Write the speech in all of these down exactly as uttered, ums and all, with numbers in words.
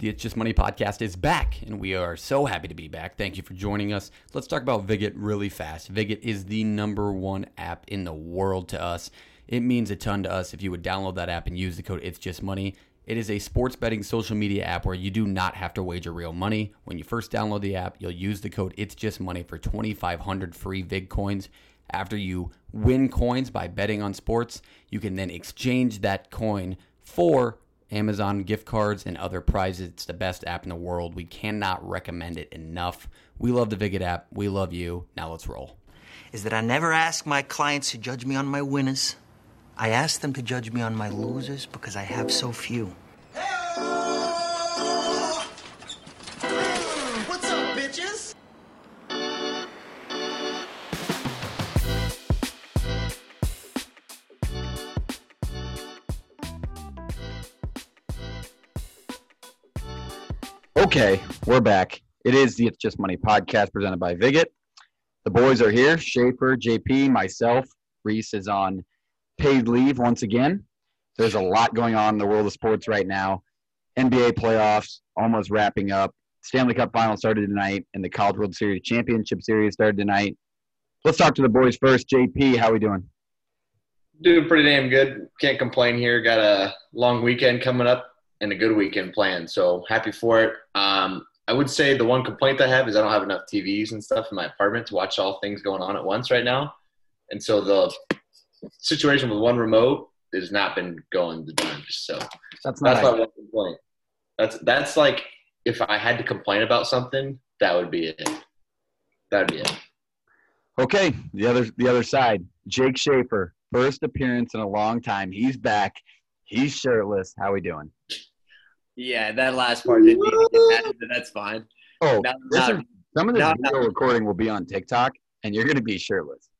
The It's Just Money podcast is back, and we are so happy to be back. Thank you for joining us. Let's talk about Vigit really fast. Vigit is the number one app in the world to us. It means a ton to us if you would download that app and use the code It's Just Money. It is a sports betting social media app where you do not have to wager real money. When you first download the app, you'll use the code It's Just Money for twenty-five hundred free Vig coins. After you win coins by betting on sports, you can then exchange that coin for Amazon gift cards and other prizes. It's the best app in the world. We cannot recommend it enough. We love the Vigit app. We love you. Now let's roll. Is that I never ask my clients to judge me on my winners. I ask them to judge me on my losers because I have so few. Hey-o! What's up, bitches? Okay, we're back. It is the It's Just Money podcast presented by Vigit. The boys are here. Schaefer, J P, myself. Reese is on paid leave once again. There's a lot going on in the world of sports right now. N B A playoffs almost wrapping up. Stanley Cup final started tonight, and the College World Series Championship Series started tonight. Let's talk to the boys first. J P, how we doing? Doing pretty damn good. Can't complain here. Got a long weekend coming up and a good weekend plan, so happy for it. Um, I would say the one complaint I have is I don't have enough T Vs and stuff in my apartment to watch all things going on at once right now. And so the situation with one remote has not been going the damage. So that's not that's my one complaint. That's, that's like if I had to complain about something, that would be it. That would be it. Okay, the other, the other side. Jake Schaefer, first appearance in a long time. He's back. He's shirtless. How we doing? Yeah, that last part didn't need to get added, but that's fine. Oh, now, now, are, some of this now, video now, recording will be on TikTok, and you're going to be shirtless.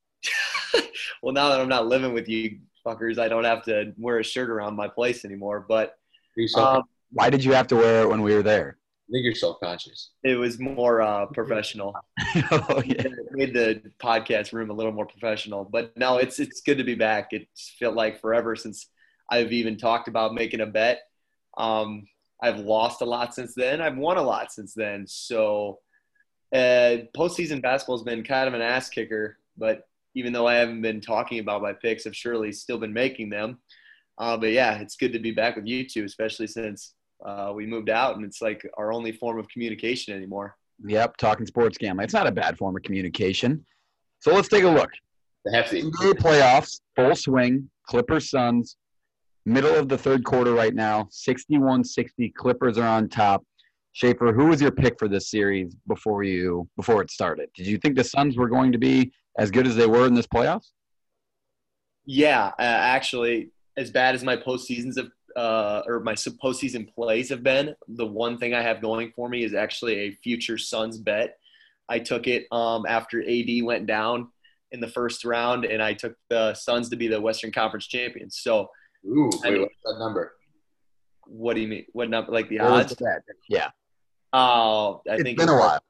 Well, now that I'm not living with you fuckers, I don't have to wear a shirt around my place anymore. But um, why did you have to wear it when we were there? I think you're self-conscious. It was more uh, professional. Oh, yeah. It made the podcast room a little more professional. But no, it's it's good to be back. It's felt like forever since I've even talked about making a bet. Um, I've lost a lot since then. I've won a lot since then. So uh, postseason basketball has been kind of an ass kicker, but even though I haven't been talking about my picks, I've surely still been making them. Uh, but yeah, it's good to be back with you two, especially since uh, we moved out and it's like our only form of communication anymore. Yep. Talking sports gambling. It's not a bad form of communication. So let's take a look. The hefty N B A playoffs, full swing, Clippers, Suns. Middle of the third quarter right now, sixty-one sixty. Clippers are on top. Schaefer, who was your pick for this series before you before it started? Did you think the Suns were going to be as good as they were in this playoffs? Yeah, uh, actually, as bad as my postseasons have uh, or my postseason plays have been, the one thing I have going for me is actually a future Suns bet. I took it um, after A D went down in the first round, and I took the Suns to be the Western Conference champions. So. Ooh, wait, I mean, what's that number? What do you mean? What number? Like the what odds? Yeah. Oh, uh, I it's think been it a while.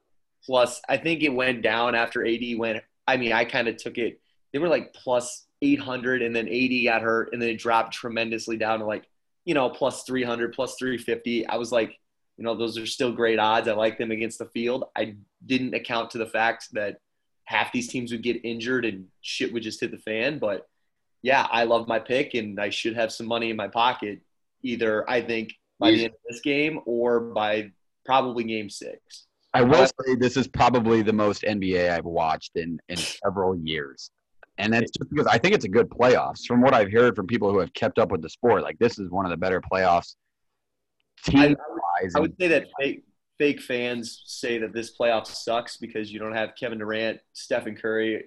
Plus, I think it went down after A D went. I mean, I kind of took it. They were like plus eight hundred, and then A D got hurt, and then it dropped tremendously down to like, you know, plus three hundred, plus three fifty. I was like, you know, those are still great odds. I like them against the field. I didn't account to the fact that half these teams would get injured and shit would just hit the fan, but. Yeah, I love my pick, and I should have some money in my pocket either, I think, by the end of this game or by probably game six. I will say this is probably the most N B A I've watched in, in several years. And that's just because I think it's a good playoffs. From what I've heard from people who have kept up with the sport, like this is one of the better playoffs team-wise. I, I, I would say that fake, fake fans say that this playoff sucks because you don't have Kevin Durant, Stephen Curry,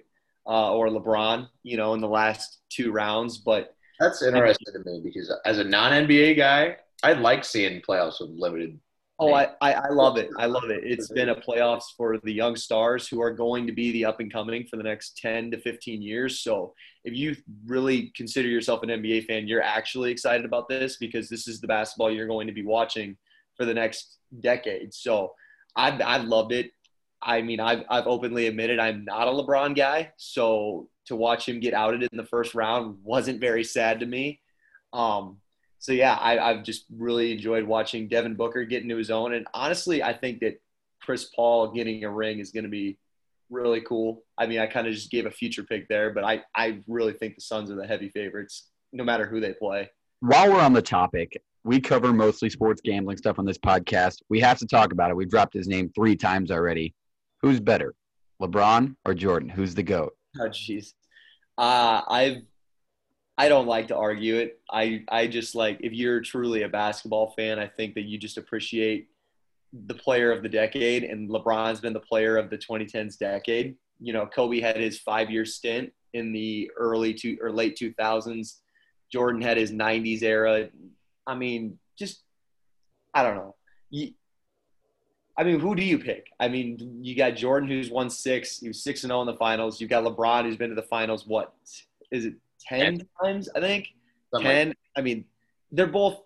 Uh, or LeBron, you know, in the last two rounds. But that's interesting to me because as a non-N B A guy, I like seeing playoffs with limited. Oh, I, I, I love it. I love it. It's been a playoffs for the young stars who are going to be the up-and-coming for the next ten to fifteen years. So if you really consider yourself an N B A fan, you're actually excited about this because this is the basketball you're going to be watching for the next decade. So I I loved it. I mean, I've, I've openly admitted I'm not a LeBron guy, so to watch him get outed in the first round wasn't very sad to me. Um, So, yeah, I, I've just really enjoyed watching Devin Booker get into his own. And honestly, I think that Chris Paul getting a ring is going to be really cool. I mean, I kind of just gave a future pick there, but I, I really think the Suns are the heavy favorites, no matter who they play. While we're on the topic, we cover mostly sports gambling stuff on this podcast. We have to talk about it. We've dropped his name three times already. Who's better, LeBron or Jordan? Who's the GOAT? Oh, jeez. Uh, I've I don't like to argue it. I, I just like, if you're truly a basketball fan, I think that you just appreciate the player of the decade, and LeBron's been the player of the twenty tens decade. You know, Kobe had his five-year stint in the early to or late two thousands. Jordan had his nineties era. I mean, just, I don't know. You, I mean, who do you pick? I mean, you got Jordan, who's won six. He was six and zero in the finals. You got LeBron, who's been to the finals. What is it? Ten times, I think. Something. Ten. I mean, they're both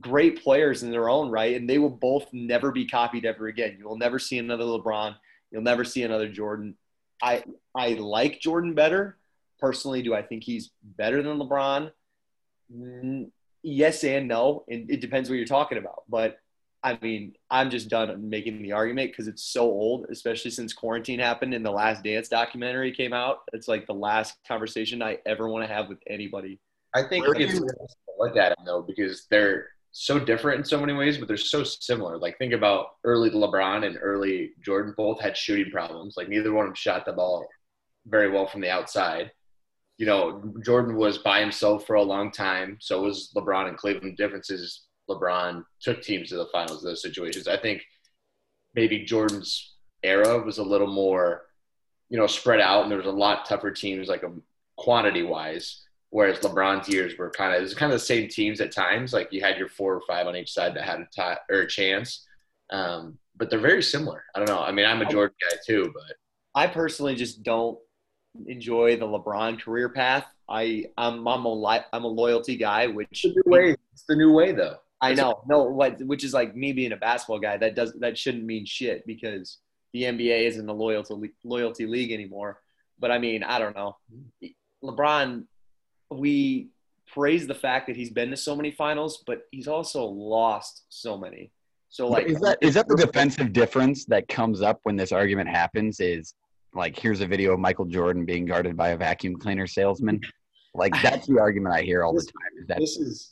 great players in their own right, and they will both never be copied ever again. You will never see another LeBron. You'll never see another Jordan. I I like Jordan better personally. Do I think he's better than LeBron? Mm, yes and no, and it depends what you're talking about. But I mean, I'm just done making the argument because it's so old, especially since quarantine happened and the Last Dance documentary came out. It's like the last conversation I ever want to have with anybody. I think it's look at them though, because they're so different in so many ways, but they're so similar. Like, think about early LeBron and early Jordan. Both had shooting problems. Like, neither one of them shot the ball very well from the outside. You know, Jordan was by himself for a long time. So was LeBron in Cleveland. Differences. LeBron took teams to the finals in those situations. I think maybe Jordan's era was a little more, you know, spread out, and there was a lot tougher teams, like a quantity-wise, whereas LeBron's years were kind of – it was kind of the same teams at times. Like, you had your four or five on each side that had a tie, or a chance. Um, but they're very similar. I don't know. I mean, I'm a Jordan guy too, but – I personally just don't enjoy the LeBron career path. I, I'm, I'm, a, li- I'm a loyalty guy, which – It's the new way. It's the new way, though. I know, no, what, which is like me being a basketball guy. That does that shouldn't mean shit because the N B A isn't a loyalty loyalty league anymore. But I mean, I don't know. LeBron, we praise the fact that he's been to so many finals, but he's also lost so many. So like, is that is that the defensive difference that comes up when this argument happens? Is like, here's a video of Michael Jordan being guarded by a vacuum cleaner salesman. Like, that's the argument I hear all this, the time. Is that this is.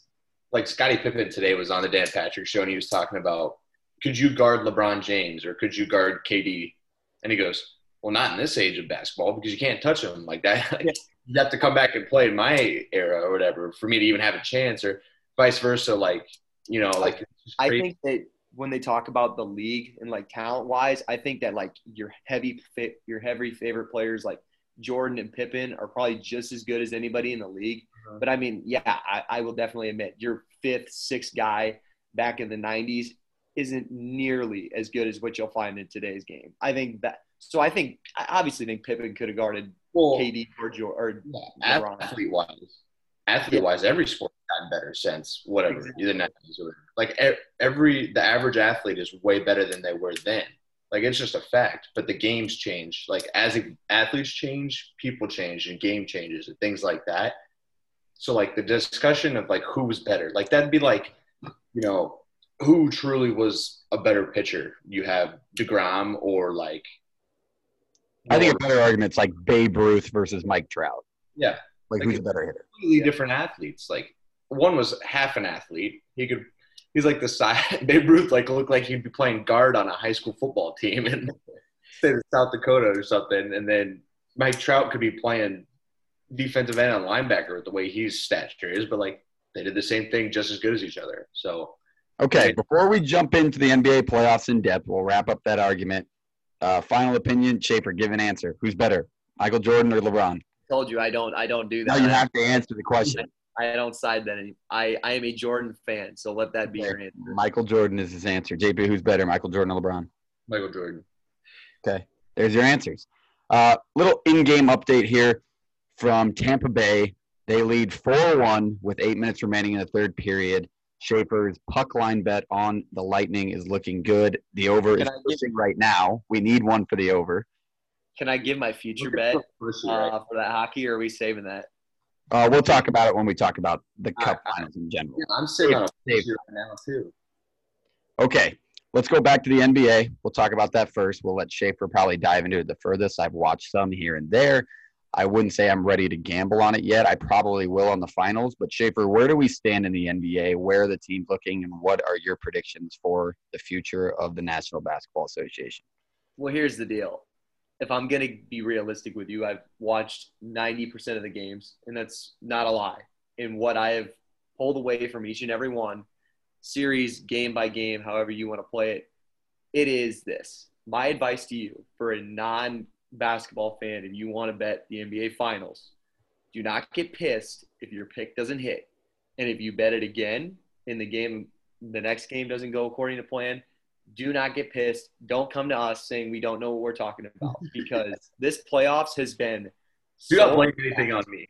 Like, Scottie Pippen today was on the Dan Patrick show, and he was talking about, could you guard LeBron James or could you guard K D? And he goes, well, not in this age of basketball because you can't touch him like that. Like, you'd have to come back and play in my era or whatever for me to even have a chance, or vice versa. Like, you know, like I think that when they talk about the league and like talent wise, I think that like your heavy fit, your heavy favorite players like Jordan and Pippen are probably just as good as anybody in the league. Mm-hmm. But I mean, yeah, I, I will definitely admit your fifth, sixth guy back in the nineties isn't nearly as good as what you'll find in today's game. I think that, so I think, I obviously think Pippen could have guarded well, K D or Jordan. Yeah, athlete wise, athlete wise, every sport has gotten better since whatever, exactly. Either nineties or like every, the average athlete is way better than they were then. Like, it's just a fact, but the games change. Like, as athletes change, people change and game changes and things like that. So, like, the discussion of, like, who was better. Like, that'd be like, you know, who truly was a better pitcher? You have DeGrom or, like – I think a better argument's, like, Babe Ruth versus Mike Trout. Yeah. Like, like who's a better hitter? Completely different athletes. Like, one was half an athlete. He could – He's like the side. Babe Ruth like looked like he'd be playing guard on a high school football team in South Dakota or something. And then Mike Trout could be playing defensive end and linebacker with the way his stature is. But like they did the same thing just as good as each other. So okay, before we jump into the N B A playoffs in depth, we'll wrap up that argument. Uh, final opinion, Schaefer, give an answer. Who's better, Michael Jordan or LeBron? I told you I don't. I don't do that. Now you have to answer the question. I don't side that anymore. I, I am a Jordan fan, so let that be okay. Your answer. Michael Jordan is his answer. J P, who's better, Michael Jordan or LeBron? Michael Jordan. Okay, there's your answers. Uh, little in-game update here from Tampa Bay. They lead four one with eight minutes remaining in the third period. Schaefer's puck line bet on the Lightning is looking good. The over Can is I pushing give- right now. We need one for the over. Can I give my future bet uh, for that hockey, or are we saving that? Uh, we'll talk about it when we talk about the Cup I, I, finals in general. Yeah, I'm sitting on a page right now, too. Okay, let's go back to the N B A. We'll talk about that first. We'll let Schaefer probably dive into it the furthest. I've watched some here and there. I wouldn't say I'm ready to gamble on it yet. I probably will on the finals. But, Schaefer, where do we stand in the N B A? Where are the teams looking, and what are your predictions for the future of the National Basketball Association? Well, here's the deal. If I'm going to be realistic with you, I've watched ninety percent of the games, and that's not a lie. And what I have pulled away from each and every one, series, game by game, however you want to play it, it is this. My advice to you, for a non-basketball fan, if you want to bet the N B A Finals, do not get pissed if your pick doesn't hit. And if you bet it again and the game, the next game doesn't go according to plan, do not get pissed. Don't come to us saying we don't know what we're talking about, because this playoffs has been so – do not blame anything on me.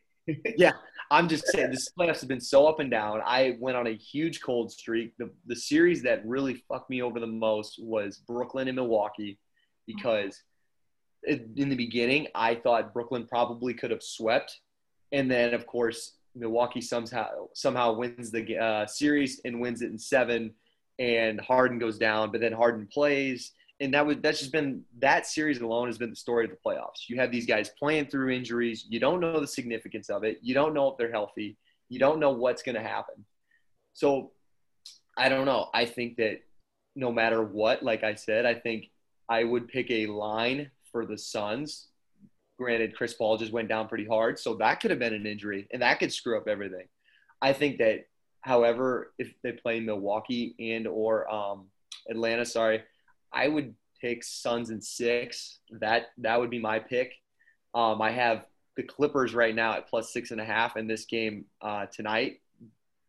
Yeah, I'm just saying this playoffs has been so up and down. I went on a huge cold streak. The the series that really fucked me over the most was Brooklyn and Milwaukee, because in the beginning I thought Brooklyn probably could have swept. And then, of course, Milwaukee somehow, somehow wins the uh, series and wins it in seven. And Harden goes down, but then Harden plays. And that was that's just been – that series alone has been the story of the playoffs. You have these guys playing through injuries. You don't know the significance of it. You don't know if they're healthy. You don't know what's going to happen. So, I don't know. I think that no matter what, like I said, I think I would pick a line for the Suns. Granted, Chris Paul just went down pretty hard, so that could have been an injury, and that could screw up everything. I think that – however, if they play Milwaukee and or um, Atlanta, sorry, I would pick Suns in six. That that would be my pick. Um, I have the Clippers right now at plus six and a half in this game uh, tonight,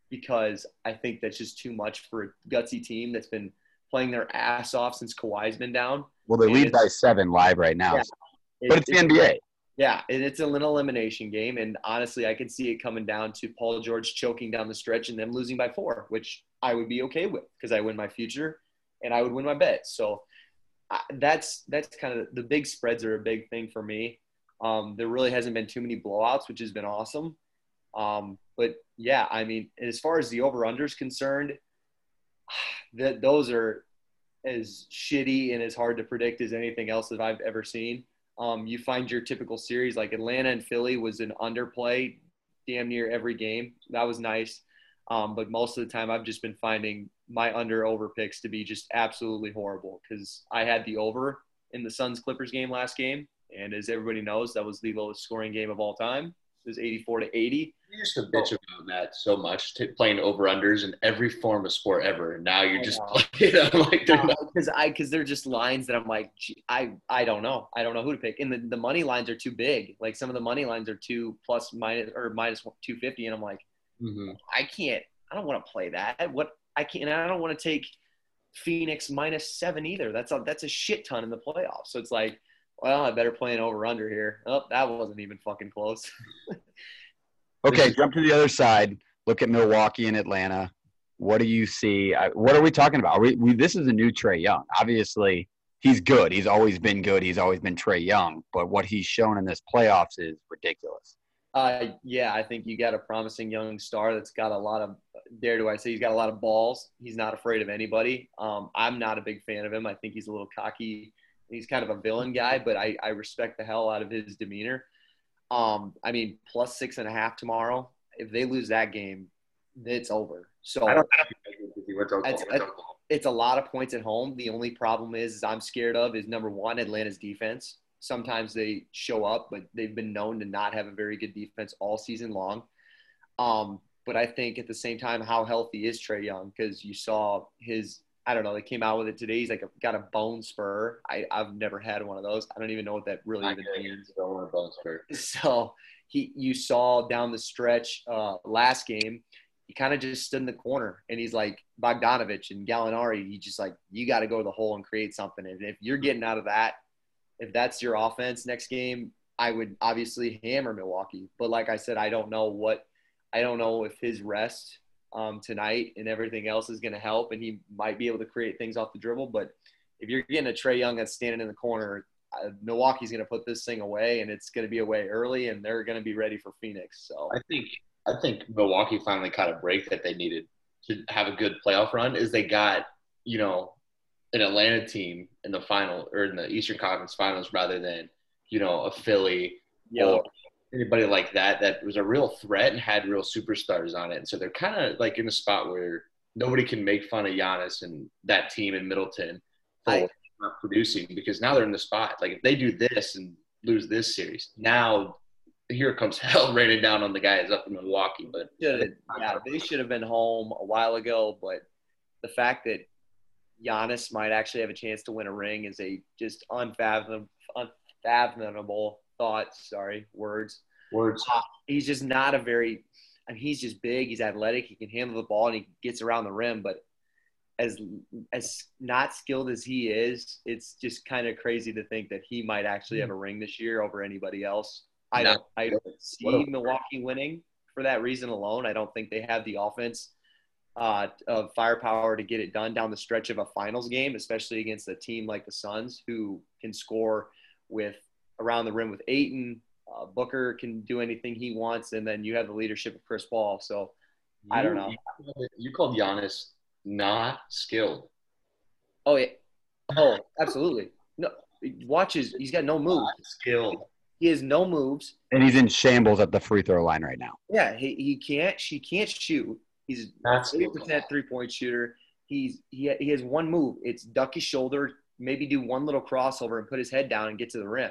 because I think that's just too much for a gutsy team that's been playing their ass off since Kawhi's been down. Well, they and lead by seven live right now. Yeah, so. But it's, it's the N B A. Yeah, and it's an elimination game, and honestly, I can see it coming down to Paul George choking down the stretch and them losing by four, which I would be okay with, because I win my future and I would win my bet. So I, that's that's kind of – the big spreads are a big thing for me. Um, there really hasn't been too many blowouts, which has been awesome. Um, but, yeah, I mean, as far as the over-under is concerned, th- those are as shitty and as hard to predict as anything else that I've ever seen. Um, you find your typical series, like Atlanta and Philly was an underplay damn near every game. That was nice. Um, but most of the time I've just been finding my under over picks to be just absolutely horrible, because I had the over in the Suns Clippers game last game. And as everybody knows, that was the lowest scoring game of all time. It was eighty-four to eighty. You used to bitch about that so much, t- playing over-unders in every form of sport ever. And now you're just playing them like they're not. Because I, because they're just lines that I'm like, gee, I, I don't know. I don't know who to pick. And the, the money lines are too big. Like some of the money lines are two plus minus or minus two fifty. And I'm like, mm-hmm. I can't – I don't want to play that. What I can't – and I don't want to take Phoenix minus seven either. That's a, that's a shit ton in the playoffs. So it's like, well, I better play an over-under here. Oh, that wasn't even fucking close. Okay, jump to the other side. Look at Milwaukee and Atlanta. What do you see? I, what are we talking about? Are we, we, this is a new Trae Young. Obviously, he's good. He's always been good. He's always been Trae Young. But what he's shown in this playoffs is ridiculous. Uh, yeah, I think you got a promising young star that's got a lot of – dare do I say he's got a lot of balls. He's not afraid of anybody. Um, I'm not a big fan of him. I think he's a little cocky. He's kind of a villain guy, but I, I respect the hell out of his demeanor. Um, I mean, plus six and a half tomorrow. If they lose that game, it's over. So I don't, I don't, it's, it's, it's a lot of points at home. The only problem is, is I'm scared of is, number one, Atlanta's defense. Sometimes they show up, but they've been known to not have a very good defense all season long. Um, but I think at the same time, how healthy is Trae Young? Because you saw his – I don't know. They came out with it today. He's like a, got a bone spur. I, I've never had one of those. I don't even know what that really I even means. Bone spur. So he, you saw down the stretch uh, last game, he kind of just stood in the corner, and he's like Bogdanovich and Gallinari. He just like, you got to go to the hole and create something. And if you're getting out of that, if that's your offense next game, I would obviously hammer Milwaukee. But like I said, I don't know what, I don't know if his rest Um, tonight and everything else is going to help, and he might be able to create things off the dribble. But if you're getting a Trae Young that's standing in the corner uh, Milwaukee's going to put this thing away, and it's going to be away early, and they're going to be ready for Phoenix. So I think I think Milwaukee finally caught a break that they needed to have a good playoff run. Is they got, you know, an Atlanta team in the final or in the Eastern Conference Finals rather than, you know, a Philly yeah. or anybody like that that was a real threat and had real superstars on it. And so they're kind of like in a spot where nobody can make fun of Giannis and that team in Middleton for I, not producing, because now they're in the spot. Like if they do this and lose this series, now here comes hell raining down on the guys up in Milwaukee. But should've, yeah, they should have been home a while ago. But the fact that Giannis might actually have a chance to win a ring is a just unfathom, unfathomable thought. Sorry, words. Words. Uh, he's just not a very. I mean, he's just big. He's athletic. He can handle the ball, and he gets around the rim. But as as not skilled as he is, it's just kind of crazy to think that he might actually have a ring this year over anybody else. I don't. I don't see Milwaukee winning for that reason alone. I don't think they have the offense. Uh, of firepower to get it done down the stretch of a finals game, especially against a team like the Suns, who can score with around the rim with Ayton. Uh, Booker can do anything he wants, and then you have the leadership of Chris Paul. So, you, I don't know. You called Giannis not skilled. Oh, yeah. Oh, absolutely. No, watch his, he's got no moves. Not skilled. He has no moves. And he's in shambles at the free throw line right now. Yeah, he, he can't, she can't shoot. He's an eighty percent three-point shooter. He's he he has one move. It's duck his shoulder, maybe do one little crossover, and put his head down and get to the rim.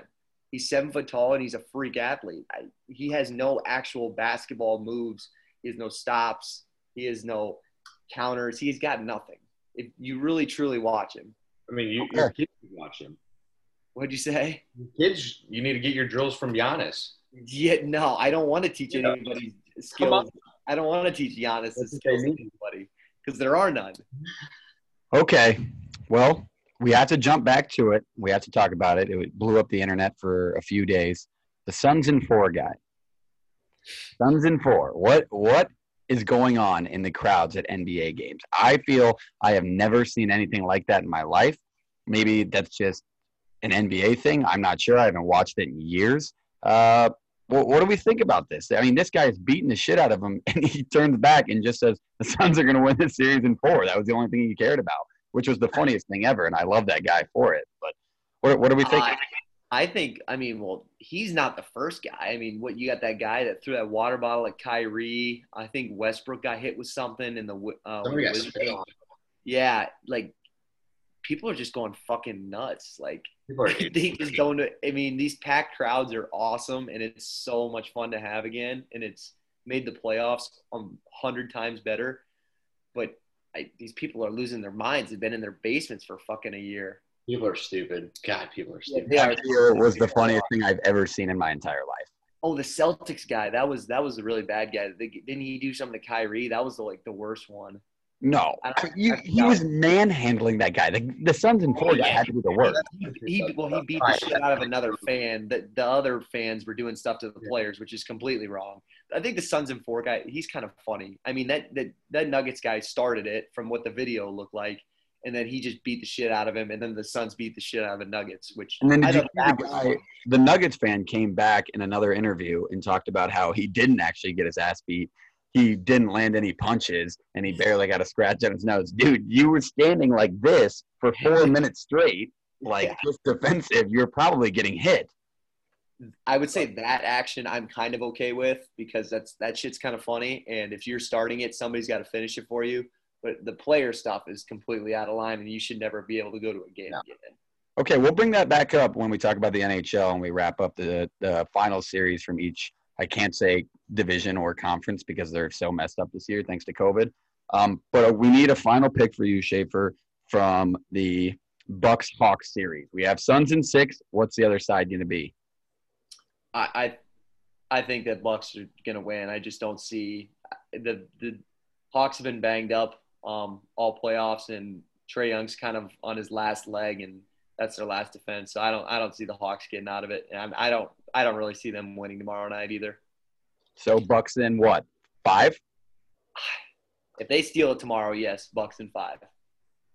He's seven foot tall, and he's a freak athlete. I, he has no actual basketball moves. He has no stops. He has no counters. He's got nothing. If you really truly watch him, I mean, you, your kids watch him. What'd you say? Your kids, you need to get your drills from Giannis. Yeah, no, I don't want to teach you anybody know. skills. I don't want to teach Giannis the skills of anybody because there are none. Okay. Well, we have to jump back to it. We have to talk about it. It blew up the internet for a few days. The Suns in four guy. Suns in four. What what is going on in the crowds at N B A games? I feel I have never seen anything like that in my life. Maybe that's just an N B A thing. I'm not sure. I haven't watched it in years. Uh What, what do we think about this? I mean, this guy is beating the shit out of him, and he turns back and just says, the Suns are going to win this series in four. That was the only thing he cared about, which was the funniest thing ever, and I love that guy for it. But what, what do we think? Uh, I think, I mean, well, he's not the first guy. I mean, what you got that guy that threw that water bottle at Kyrie. I think Westbrook got hit with something in the uh, – yeah, like people are just going fucking nuts, like – they just don't – I mean, these packed crowds are awesome, and it's so much fun to have again, and it's made the playoffs a hundred times better. But I, these people are losing their minds. They've been in their basements for fucking a year. People are stupid. God, people are stupid. Yeah, that year was the funniest thing I've ever seen in my entire life. Oh, the Celtics guy. That was that was the really bad guy. They, didn't he do something to Kyrie? That was, the, like, the worst one. No, I, you, I, he no. was manhandling that guy. The, the Suns and four guy had to be the worst. He, he, well, he beat the shit out of another fan. The, the other fans were doing stuff to the yeah. players, which is completely wrong. I think the Suns and four guy, he's kind of funny. I mean, that, that, that Nuggets guy started it from what the video looked like, and then he just beat the shit out of him, and then the Suns beat the shit out of the Nuggets. Which and then I don't the, guy, the Nuggets fan came back in another interview and talked about how he didn't actually get his ass beat. He didn't land any punches, and he barely got a scratch on his nose. Dude, you were standing like this for four minutes straight, like yeah. just defensive. You're probably getting hit. I would say that action I'm kind of okay with because that's that shit's kind of funny. And if you're starting it, somebody's got to finish it for you. But the player stuff is completely out of line, and you should never be able to go to a game no. again. Okay, we'll bring that back up when we talk about the N H L and we wrap up the, the final series from each. I can't say division or conference because they're so messed up this year thanks to COVID. Um, but we need a final pick for you, Schaefer, from the Bucks-Hawks series. We have Suns in six. What's the other side going to be? I, I I think that Bucks are going to win. I just don't see the the Hawks have been banged up um, all playoffs, and Trae Young's kind of on his last leg, and that's their last defense. So I don't I don't see the Hawks getting out of it, and I don't. I don't really see them winning tomorrow night either. So Bucks in what? Five? If they steal it tomorrow, yes, Bucks in five.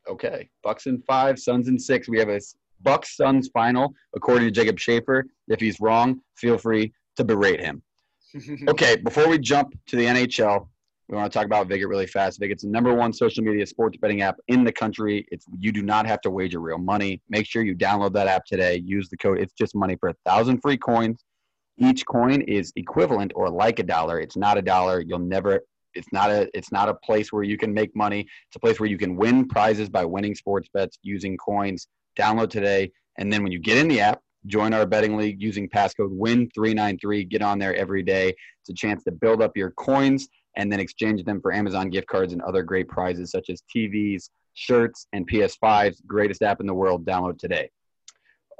Okay. Bucks in five, Suns in six. We have a Bucks Suns final, according to Jacob Schaefer. If he's wrong, feel free to berate him. Okay, before we jump to the N H L, we want to talk about Vigit really fast. Vigit's the number one social media sports betting app in the country. It's you do not have to wager real money. Make sure you download that app today. Use the code It's Just Money for a thousand free coins. Each coin is equivalent or like a dollar. It's not a dollar. You'll never. It's not a. It's not a place where you can make money. It's a place where you can win prizes by winning sports bets using coins. Download today, and then when you get in the app, join our betting league using passcode win three nine three. Get on there every day. It's a chance to build up your coins and then exchange them for Amazon gift cards and other great prizes such as T Vs, shirts, and P S fives. Greatest app in the world. Download today.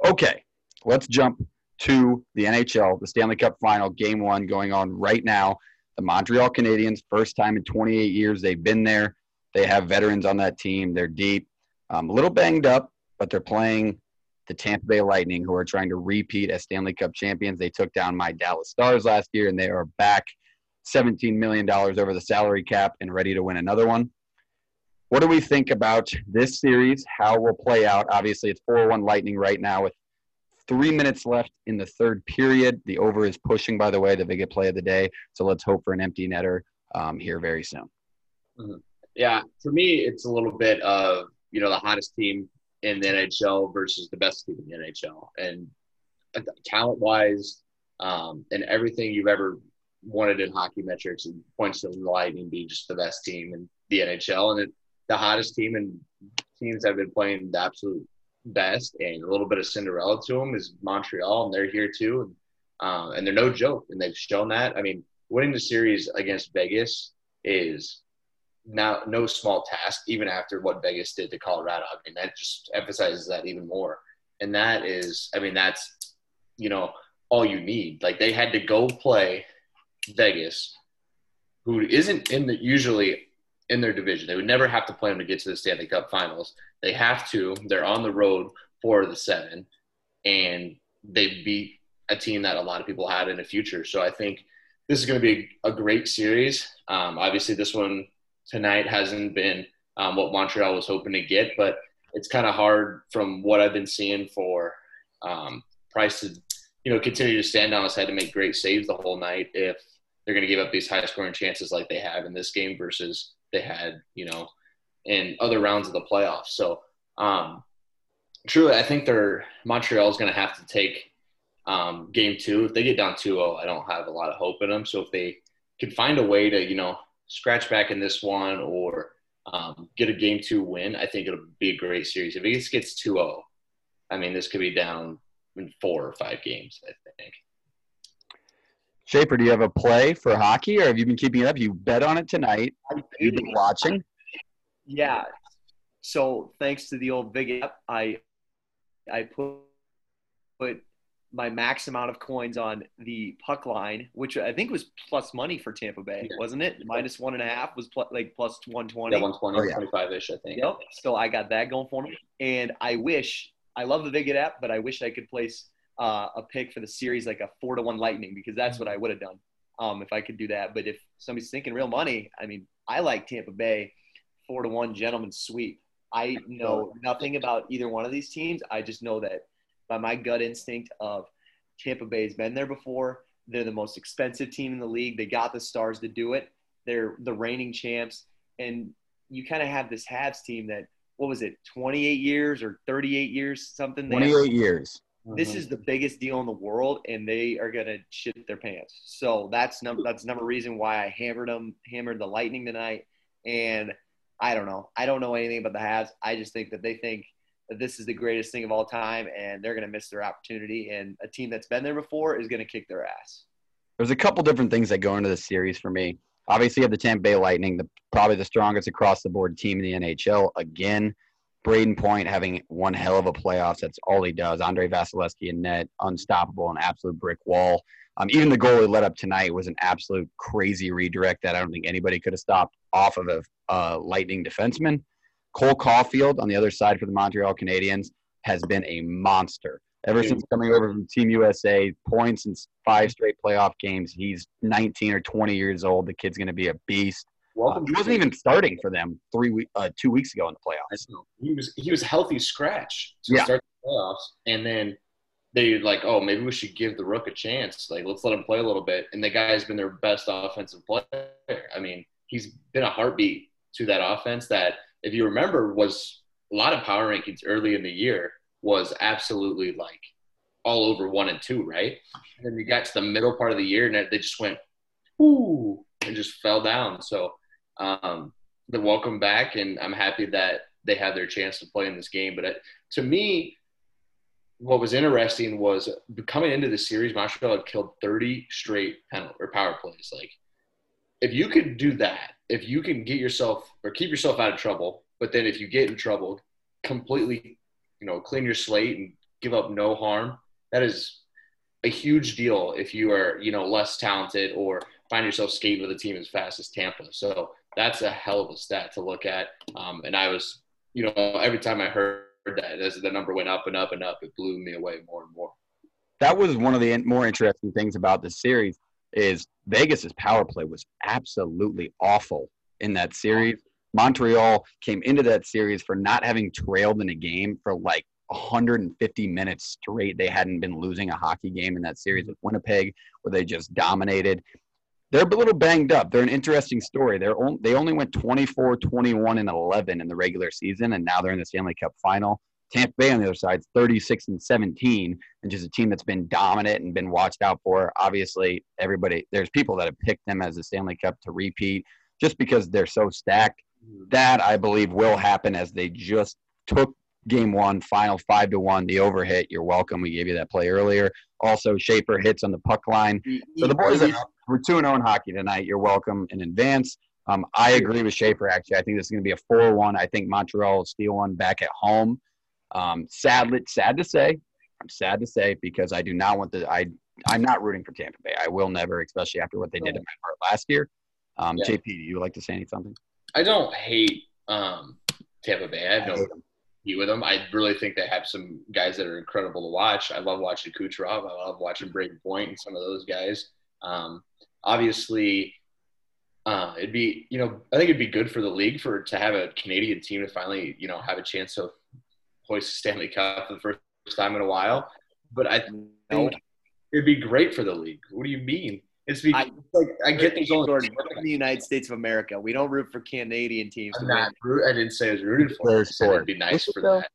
Okay, let's jump to the N H L, the Stanley Cup Final, Game one going on right now. The Montreal Canadiens, first time in twenty-eight years they've been there. They have veterans on that team. They're deep, um, a little banged up, but they're playing the Tampa Bay Lightning, who are trying to repeat as Stanley Cup champions. They took down my Dallas Stars last year, and they are back seventeen million dollars over the salary cap and ready to win another one. What do we think about this series, how it will play out? Obviously, it's four one Lightning right now with three minutes left in the third period. The over is pushing, by the way, the biggest play of the day. So let's hope for an empty netter um, here very soon. Mm-hmm. Yeah, for me, it's a little bit of, you know, the hottest team in the N H L versus the best team in the N H L. And talent-wise um, and everything you've ever wanted in hockey metrics and points to the Lightning being just the best team in the N H L. And it, the hottest team and teams have been playing the absolute best and a little bit of Cinderella to them is Montreal, and they're here too. And, um, and they're no joke, and they've shown that. I mean, winning the series against Vegas is – Now, no small task, even after what Vegas did to Colorado. I mean, that just emphasizes that even more. And that is, I mean, that's, you know, all you need. Like, they had to go play Vegas, who isn't in the usually in their division. They would never have to play them to get to the Stanley Cup Finals. They have to. They're on the road four of the seven, and they beat a team that a lot of people had in the future. So I think this is going to be a great series. Um, obviously, this one tonight hasn't been um, what Montreal was hoping to get, but it's kind of hard from what I've been seeing for um, Price to, you know, continue to stand on his head and make great saves the whole night if they're going to give up these high-scoring chances like they have in this game versus they had, you know, in other rounds of the playoffs. So, um, truly, I think they're Montreal is going to have to take um, game two. If they get down two oh, I don't have a lot of hope in them. So if they could find a way to, you know, scratch back in this one or um, get a game two win, I think it'll be a great series. If it gets two oh, I mean, this could be down in four or five games, I think. Schaefer, do you have a play for hockey, or have you been keeping it up? You bet on it tonight. You've been watching. Yeah. So thanks to the old Vigit app, I I put put my max amount of coins on the puck line, which I think was plus money for Tampa Bay, yeah. wasn't it? Minus one and a half was pl- like plus one twenty. Yeah, one twenty, oh, yeah. one twenty-five-ish, I think. Yep. So I got that going for me. And I wish – I love the Vigit app, but I wish I could place uh, a pick for the series like a four to one Lightning, because that's what I would have done um, if I could do that. But if somebody's thinking real money, I mean, I like Tampa Bay, four to one gentleman sweep. I know nothing about either one of these teams. I just know that by my gut instinct of Tampa Bay has been there before. They're the most expensive team in the league. They got the stars to do it. They're the reigning champs. And you kind of have this Habs team that, what was it, twenty-eight years or thirty-eight years, something? twenty-eight years. This mm-hmm. is the biggest deal in the world, and they are going to shit their pants. So that's number that's number reason why I hammered them, hammered the Lightning tonight. And I don't know. I don't know anything about the Habs. I just think that they think that this is the greatest thing of all time, and they're going to miss their opportunity. And a team that's been there before is going to kick their ass. There's a couple different things that go into this series for me. Obviously, you have the Tampa Bay Lightning, the, probably the strongest across-the-board team in the N H L. Again, Brayden Point having one hell of a playoffs. That's all he does. Andrei Vasilevskiy in net, unstoppable, an absolute brick wall. Um, even the goal he let up tonight was an absolute crazy redirect that I don't think anybody could have stopped off of a uh, Lightning defenseman. Cole Caufield, on the other side for the Montreal Canadiens, has been a monster. Ever since coming over from Team U S A, points in five straight playoff games, he's nineteen or twenty years old. The kid's going to be a beast. Uh, he wasn't even starting for them three, uh, two weeks ago in the playoffs. He was he was healthy scratch to yeah. start playoffs, and then they're like, oh, maybe we should give the Rook a chance. Like, let's let him play a little bit. And the guy's been their best offensive player. I mean, he's been a heartbeat to that offense that, if you remember, was a lot of power rankings early in the year was absolutely like all over one and two, right? And then you got to the middle part of the year and they just went, ooh, and just fell down. So um, the welcome back, and I'm happy that they have their chance to play in this game. But it, to me, what was interesting was coming into the series, Montreal had killed thirty straight penalty or power plays. Like, if you could do that, if you can get yourself or keep yourself out of trouble, but then if you get in trouble, completely, you know, clean your slate and give up no harm, that is a huge deal if you are, you know, less talented or find yourself skating with a team as fast as Tampa. So that's a hell of a stat to look at. Um, and I was, you know, every time I heard that, as the number went up and up and up, it blew me away more and more. That was one of the more interesting things about this series is Vegas's power play was absolutely awful in that series. Montreal came into that series for not having trailed in a game for like one hundred fifty minutes straight. They hadn't been losing a hockey game in that series with Winnipeg, where they just dominated. They're a little banged up. They're an interesting story. They're on, they only went twenty-four, twenty-one, and eleven in the regular season, and now they're in the Stanley Cup final. Tampa Bay on the other side is thirty-six and seventeen, and just a team that's been dominant and been watched out for. Obviously, everybody, there's people that have picked them as the Stanley Cup to repeat just because they're so stacked. That, I believe, will happen as they just took game one, final five to one, the overhit. You're welcome. We gave you that play earlier. Also, Schaefer hits on the puck line. So the boys are we're two and oh in hockey tonight. You're welcome in advance. Um, I agree with Schaefer, actually. I think this is going to be a four one. I think Montreal will steal one back at home. Um, sadly, sad to say, I'm sad to say because I do not want the I I'm not rooting for Tampa Bay. I will never, especially after what they did in my heart last year. Um, yeah. J P, do you like to say anything? I don't hate um, Tampa Bay. I have no heat with them. I really think they have some guys that are incredible to watch. I love watching Kucherov. I love watching Brayden Point and some of those guys. Um, obviously, uh, it'd be you know I think it'd be good for the league for to have a Canadian team to finally you know have a chance to hoist the Stanley Cup for the first time in a while. But I think it'd be great for the league. What do you mean? It's because, I, like, I get there's only Jordan, in the United States of America. We don't root for Canadian teams. I'm not root, I didn't say I was rooted for it. So it'd be nice for that.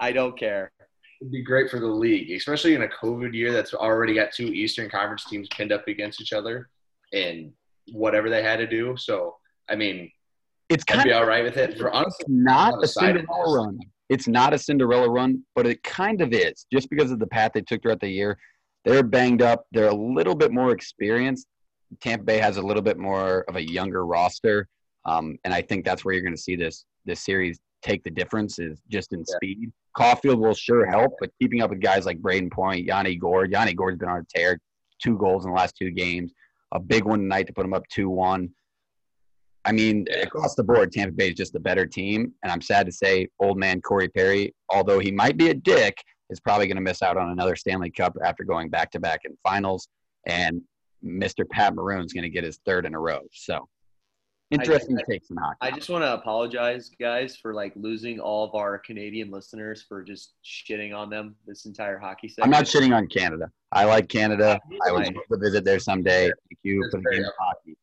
I don't care. It'd be great for the league, especially in a COVID year that's already got two Eastern Conference teams pinned up against each other and whatever they had to do. So, I mean, it's I'd be all right with it. For honestly, not a Cinderella run. It's not a Cinderella run, but it kind of is just because of the path they took throughout the year. They're banged up. They're a little bit more experienced. Tampa Bay has a little bit more of a younger roster, um, and I think that's where you're going to see this this series take the difference is just in yeah. speed. Caufield will sure help, but keeping up with guys like Brayden Point, Yanni Gourde. Yanni Gourde's been on a tear, two goals in the last two games, a big one tonight to put him up two one. I mean, across the board, Tampa Bay is just a better team, and I'm sad to say old man Corey Perry, although he might be a dick, is probably going to miss out on another Stanley Cup after going back-to-back in finals, and Mister Pat Maroon is going to get his third in a row. So, interesting I, I, takes in hockey. I just want to apologize, guys, for, like, losing all of our Canadian listeners for just shitting on them this entire hockey segment. I'm not shitting on Canada. I like Canada. I would love to visit there someday. Thank you for the game of hockey.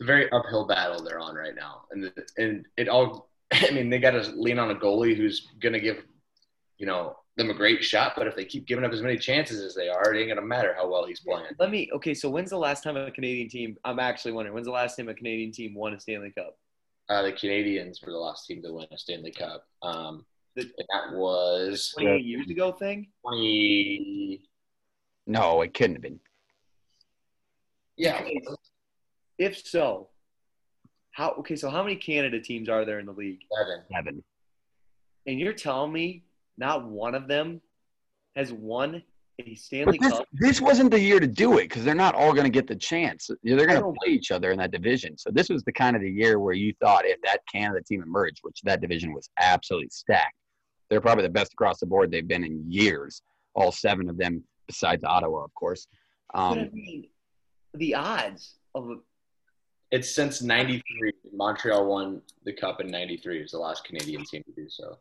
It's a very uphill battle they're on right now. And, the, and it all – I mean, they got to lean on a goalie who's going to give, you know, them a great shot, but if they keep giving up as many chances as they are, it ain't gonna matter how well he's playing. Let me okay, so when's the last time a Canadian team I'm actually wondering when's the last time a Canadian team won a Stanley Cup? Uh the Canadians were the last team to win a Stanley Cup. Um the, that was twenty eight years ago thing? Twenty No, it couldn't have been. Yeah. If so, how okay, so how many Canada teams are there in the league? Seven. Seven. And you're telling me not one of them has won a Stanley this, Cup. This wasn't the year to do it because they're not all going to get the chance. They're going to play each other in that division. So this was the kind of the year where you thought if that Canada team emerged, which that division was absolutely stacked, they're probably the best across the board they've been in years, all seven of them besides Ottawa, of course. Um, but I mean, the odds of – It's since ninety-three. Montreal won the Cup in ninety-three. It was the last Canadian team to do so.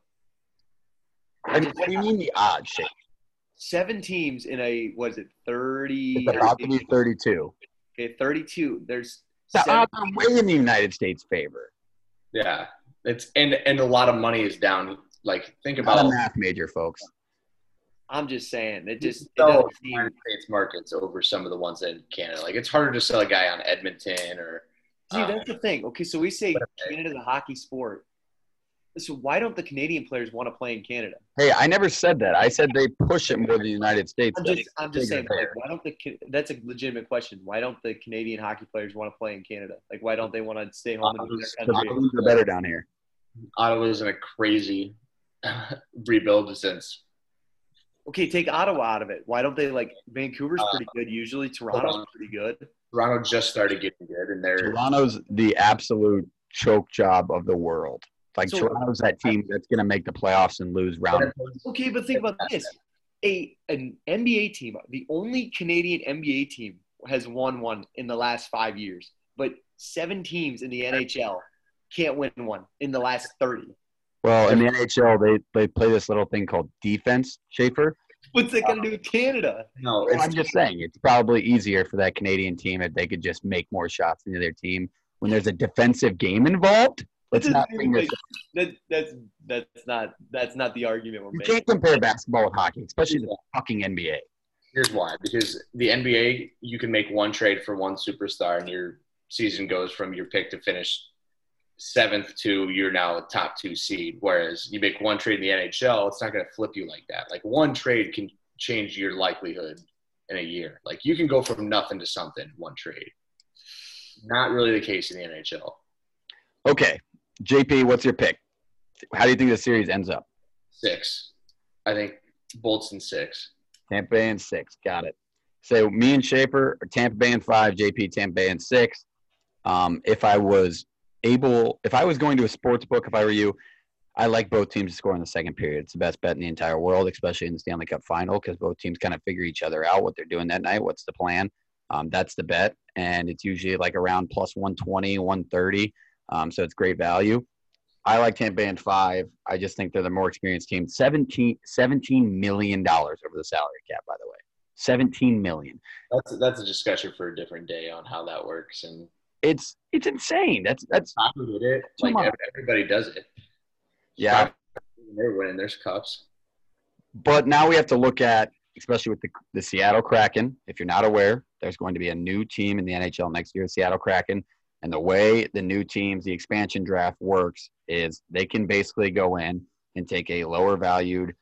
I mean, what do you mean the odd shape? Seven teams in a, was it thirty? It's about to be thirty-two. Okay, thirty-two. There's the odds are way in the United States' favor. Yeah, it's and and a lot of money is down. Like, think about a math major, folks. I'm just saying, it just it doesn't seem United States markets over some of the ones in Canada. Like, it's harder to sell a guy on Edmonton or. See, um, that's the thing. Okay, so we say Canada's a hockey sport. So why don't the Canadian players want to play in Canada? Hey, I never said that. I said they push it more than the United States. I'm just, I'm just saying, like, why don't the – that's a legitimate question. Why don't the Canadian hockey players want to play in Canada? Like, why don't they want to stay home? Ottawa's, and Ottawa's are better down here. Ottawa's in a crazy rebuild since – okay, take Ottawa out of it. Why don't they, like, Vancouver's pretty good usually. Toronto's pretty good. Toronto just started getting good, and they're – Toronto's the absolute choke job of the world. Like, so, Toronto's that team that's going to make the playoffs and lose round. Okay, but think about this. A An N B A team, the only Canadian N B A team has won one in the last five years. But seven teams in the N H L can't win one in the last thirty. Well, in the N H L, they, they play this little thing called defense, Schaefer. What's that going to do with Canada? No, it's, I'm just saying it's probably easier for that Canadian team if they could just make more shots than the other team. When there's a defensive game involved – Let's not like, that, that's, that's not that's not the argument we're you making. You can't compare basketball with hockey, especially the fucking N B A. Here's why. Because the N B A, you can make one trade for one superstar, and your season goes from your pick to finish seventh to you're now a top two seed. Whereas you make one trade in the N H L, it's not going to flip you like that. Like, one trade can change your likelihood in a year. Like, you can go from nothing to something in one trade. Not really the case in the N H L. Okay. J P, what's your pick? How do you think the series ends up? Six. I think Bolts in six. Tampa Bay in six. Got it. So me and Schaefer are Tampa Bay in five, J P Tampa Bay in six. Um, if I was able – if I was going to a sports book, if I were you, I like both teams to score in the second period. It's the best bet in the entire world, especially in the Stanley Cup final, because both teams kind of figure each other out, what they're doing that night, what's the plan. Um, that's the bet, and it's usually like around plus one twenty, one thirty. Um, so it's great value. I like Tampa Bay in five. I just think they're the more experienced team. seventeen, seventeen million dollars over the salary cap, by the way. seventeen million dollars. That's a, that's a discussion for a different day on how that works, and it's it's insane. That's that's I get it. Like, everybody does it. Yeah, they're winning their cups. But now we have to look at, especially with the the Seattle Kraken. If you're not aware, there's going to be a new team in the N H L next year, Seattle Kraken. And the way the new teams, the expansion draft works is they can basically go in and take a lower valued,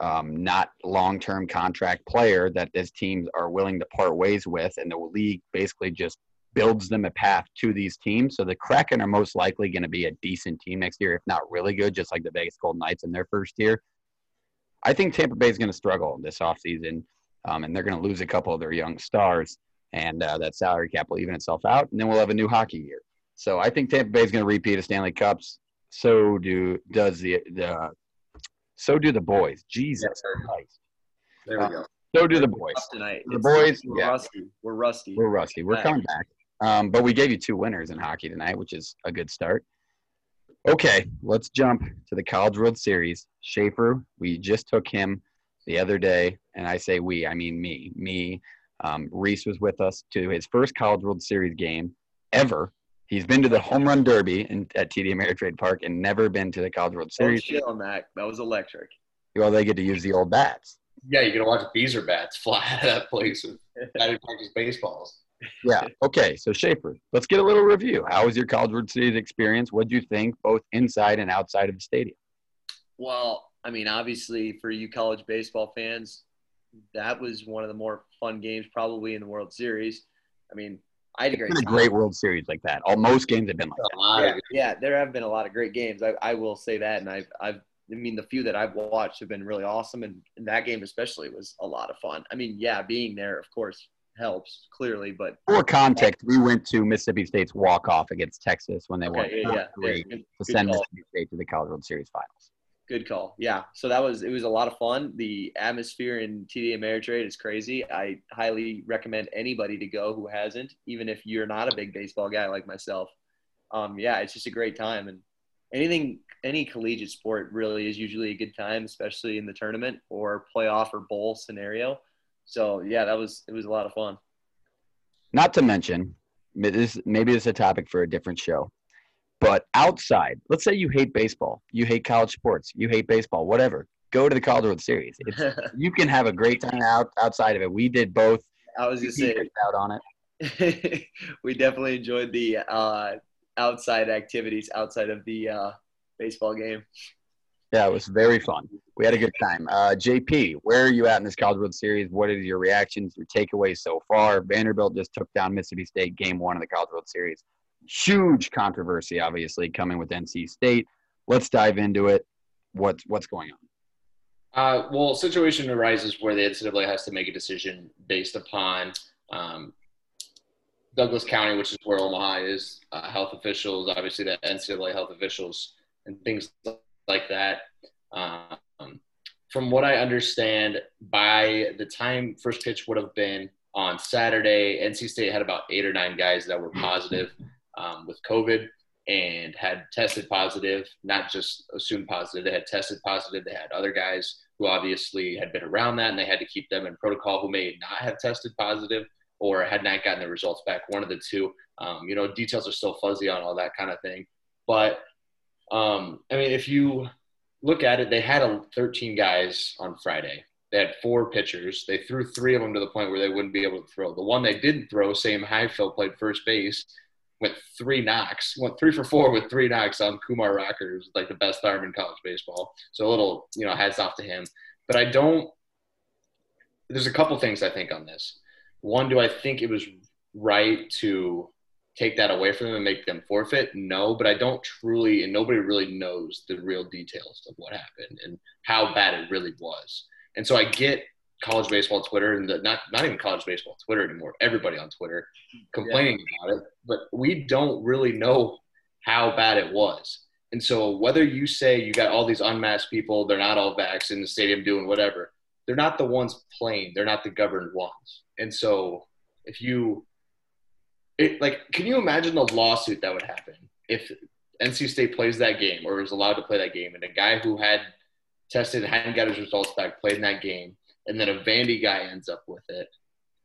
um, not long-term contract player that these teams are willing to part ways with. And the league basically just builds them a path to these teams. So the Kraken are most likely going to be a decent team next year, if not really good, just like the Vegas Golden Knights in their first year. I think Tampa Bay is going to struggle this offseason, um, and they're going to lose a couple of their young stars. And uh, that salary cap will even itself out, and then we'll have a new hockey year. So I think Tampa Bay is going to repeat a Stanley Cups. So do does the, the so do the boys. Jesus Christ! There we uh, go. So do the boys. Tonight. The boys. We're, yeah. rusty. We're rusty. We're rusty. We're back. coming back. Um, but we gave you two winners in hockey tonight, which is a good start. Okay, let's jump to the College World Series. Schaefer, we just took him the other day, and I say we, I mean me, me. Um, Reese was with us to his first College World Series game ever. He's been to the Home Run Derby in, at T D Ameritrade Park and never been to the College World Series. Oh, chill, Mac. That was electric. Well, they get to use the old bats. Yeah, you're going to watch Beezer bats fly out of that place with batting practice baseballs. Yeah. Okay, so Schaefer, let's get a little review. How was your College World Series experience? What did you think, both inside and outside of the stadium? Well, I mean, obviously, for you college baseball fans, that was one of the more fun games probably in the World Series. I mean, I had a great time. It's been a great World Series like that. All, most games have been like that. Yeah, yeah, there have been a lot of great games. I, I will say that. And I've, I've, I mean, the few that I've watched have been really awesome. And, and that game especially was a lot of fun. I mean, yeah, being there, of course, helps clearly. But for context, we went to Mississippi State's walk-off against Texas when they okay, won yeah, yeah, yeah, good, to good send call. Mississippi State to the College World Series Finals. Good call. Yeah. So that was, it was a lot of fun. The atmosphere in T D Ameritrade is crazy. I highly recommend anybody to go who hasn't, even if you're not a big baseball guy like myself. Um, yeah, it's just a great time. And, anything, any collegiate sport really is usually a good time, especially in the tournament or playoff or bowl scenario. So yeah, that was, it was a lot of fun. Not to mention, this, maybe this is a topic for a different show, but outside, let's say you hate baseball, you hate college sports, you hate baseball, whatever, go to the College World Series. It's, you can have a great time out outside of it. We did both. I was just saying out on it. We definitely enjoyed the uh, outside activities outside of the uh, baseball game. Yeah, it was very fun. We had a good time. Uh, J P, where are you at in this College World Series? What is your reactions, your takeaways so far? Vanderbilt just took down Mississippi State game one of the College World Series. Huge controversy, obviously, coming with N C State. Let's dive into it. What's, what's going on? Uh, well, a situation arises where the N C double A has to make a decision based upon um, Douglas County, which is where Omaha is, uh, health officials, obviously the N C double A health officials, and things like that. Um, from what I understand, by the time first pitch would have been on Saturday, N C State had about eight or nine guys that were positive um, with COVID and had tested positive, not just assumed positive. They had tested positive. They had other guys who obviously had been around that, and they had to keep them in protocol who may not have tested positive or had not gotten the results back, one of the two. Um, you know, details are still fuzzy on all that kind of thing. But, um, I mean, if you look at it, they had a thirteen guys on Friday. They had four pitchers. They threw three of them to the point where they wouldn't be able to throw. The one they didn't throw, Sam Highfield, played first base, went three knocks, went three for four with three knocks on Kumar Rocker, who's like the best arm in college baseball. So a little, you know, hats off to him. But I don't – there's a couple things I think on this. One, do I think it was right to take that away from them and make them forfeit? No, but I don't truly – and nobody really knows the real details of what happened and how bad it really was. And so I get college baseball Twitter and the, not not even college baseball Twitter anymore, everybody on Twitter complaining yeah. about it, but we don't really know how bad it was. And so whether you say you got all these unmasked people, they're not all vaxxed in the stadium doing whatever, they're not the ones playing. They're not the governed ones. And so if you it, – like, can you imagine the lawsuit that would happen if N C State plays that game or is allowed to play that game and a guy who had tested, hadn't got his results back, played in that game, and then a Vandy guy ends up with it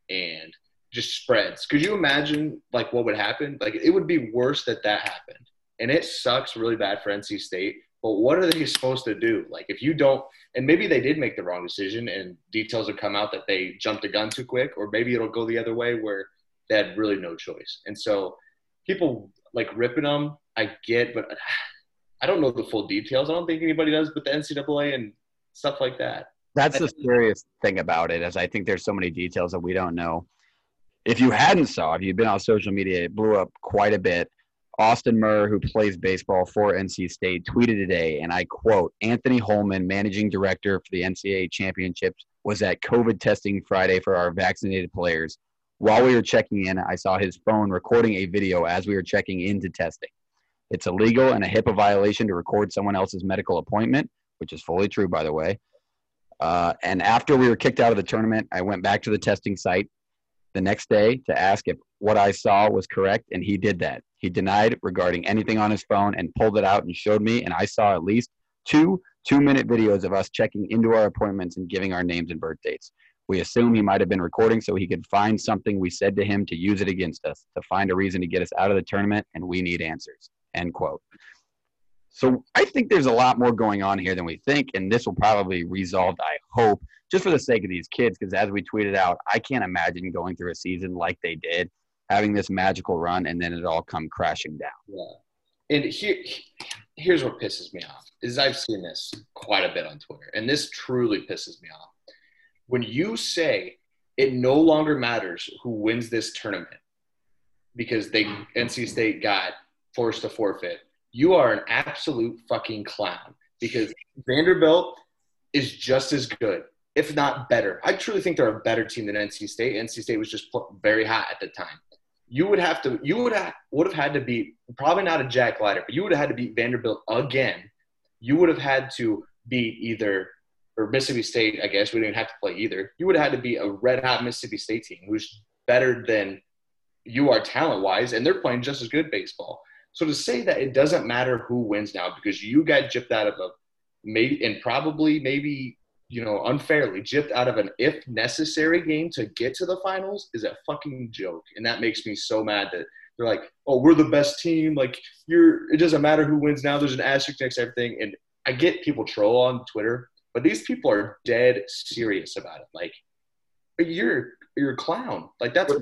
and just spreads? Could you imagine, like, what would happen? Like, it would be worse that that happened. And it sucks really bad for N C State, but what are they supposed to do? Like, if you don't – and maybe they did make the wrong decision and details would come out that they jumped the gun too quick, or maybe it'll go the other way where they had really no choice. And so people, like, ripping them, I get, but I don't know the full details. I don't think anybody does, but the N C double A and stuff like that. That's the scariest thing about it, is I think there's so many details that we don't know. If you hadn't saw, if you'd been on social media, it blew up quite a bit. Austin Murr, who plays baseball for N C State, tweeted today, and I quote, "Anthony Holman, managing director for the N C double A championships, was at COVID testing Friday for our vaccinated players. While we were checking in, I saw his phone recording a video as we were checking into testing. It's illegal and a HIPAA violation to record someone else's medical appointment," which is fully true, by the way. Uh, and after we were kicked out of the tournament, I went back to the testing site the next day to ask if what I saw was correct, and he did that. He denied regarding anything on his phone and pulled it out and showed me, and I saw at least two two-minute videos of us checking into our appointments and giving our names and birth dates. We assume he might have been recording so he could find something we said to him to use it against us, to find a reason to get us out of the tournament, and we need answers," end quote. So I think there's a lot more going on here than we think, and this will probably resolve, I hope, just for the sake of these kids, because as we tweeted out, I can't imagine going through a season like they did, having this magical run, and then it all come crashing down. Yeah. And here, here's what pisses me off, is I've seen this quite a bit on Twitter, and this truly pisses me off. When you say it no longer matters who wins this tournament because they N C State got forced to forfeit, you are an absolute fucking clown, because Vanderbilt is just as good, if not better. I truly think they're a better team than N C State. N C State was just very hot at the time. You would have to, you would have, would have had to beat, probably not a Jack Leiter, but you would have had to beat Vanderbilt again. You would have had to beat either, or Mississippi State, I guess. We didn't have to play either. You would have had to beat a red hot Mississippi State team who's better than you are talent wise, and they're playing just as good baseball. So to say that it doesn't matter who wins now because you got gypped out of a maybe and probably maybe, you know, unfairly gypped out of an if necessary game to get to the finals is a fucking joke. And that makes me so mad that they're like, oh, we're the best team. Like, you're, it doesn't matter who wins now. There's an asterisk next to everything. And I get people troll on Twitter, but these people are dead serious about it. Like, you're you're a clown. Like, that's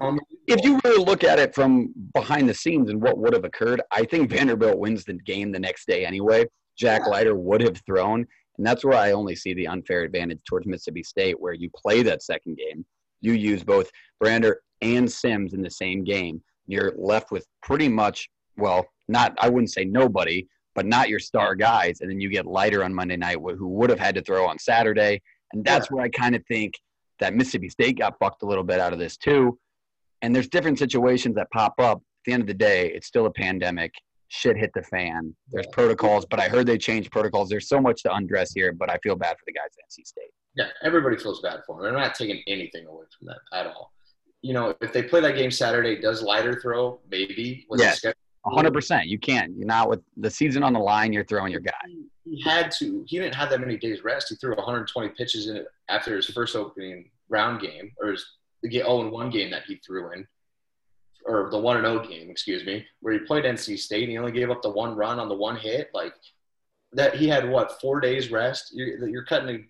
if you really look at it from behind the scenes and what would have occurred, I think Vanderbilt wins the game the next day anyway. Jack yeah. Leiter would have thrown, and that's where I only see the unfair advantage towards Mississippi State, where you play that second game. You use both Brander and Sims in the same game. You're left with pretty much, well, not I wouldn't say nobody, but not your star guys, and then you get Leiter on Monday night who would have had to throw on Saturday, and that's yeah. where I kind of think that Mississippi State got bucked a little bit out of this too. And there's different situations that pop up. At the end of the day, it's still a pandemic. Shit hit the fan. There's yeah. protocols, but I heard they changed protocols. There's so much to undress here, but I feel bad for the guys at N C State. Yeah, everybody feels bad for them. They're not taking anything away from that at all. You know, if they play that game Saturday, does Leiter throw? Maybe. Was yes, one hundred percent. You can't. You're not with the season on the line. You're throwing your guy. He had to. He didn't have that many days rest. He threw one hundred twenty pitches in it after his first opening round game, or his the oh and one game that he threw in, or the one and oh game, excuse me, where he played N C State and he only gave up the one run on the one hit. Like, that he had, what, four days rest? You're, you're cutting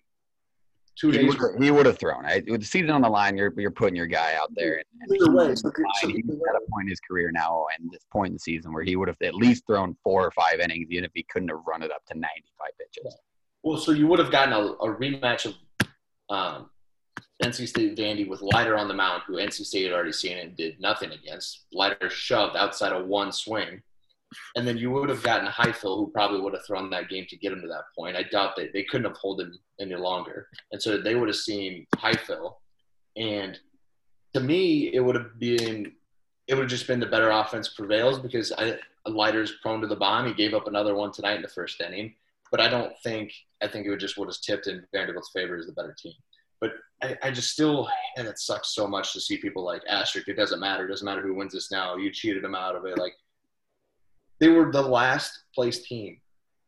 two he days. Would, he would have thrown. I, with the season on the line, you're you're putting your guy out there. And, and either way, so, so, he's at a point in his career now and this point in the season where he would have at least thrown four or five innings, even if he couldn't have run it up to ninety-five pitches. Well, so you would have gotten a, a rematch of um, – N C State Vandy with Leiter on the mound, who N C State had already seen and did nothing against. Leiter shoved outside of one swing. And then you would have gotten Highfield, who probably would have thrown that game to get him to that point. I doubt that they couldn't have held him any longer. And so they would have seen Highfield. And to me, it would have been – it would have just been the better offense prevails because I, Leiter's prone to the bomb. He gave up another one tonight in the first inning. But I don't think – I think it would just would have tipped in Vanderbilt's favor as the better team. But I, I just still, and it sucks so much to see people like, asterisk, it doesn't matter. It doesn't matter who wins this now. You cheated them out of it. Like, they were the last place team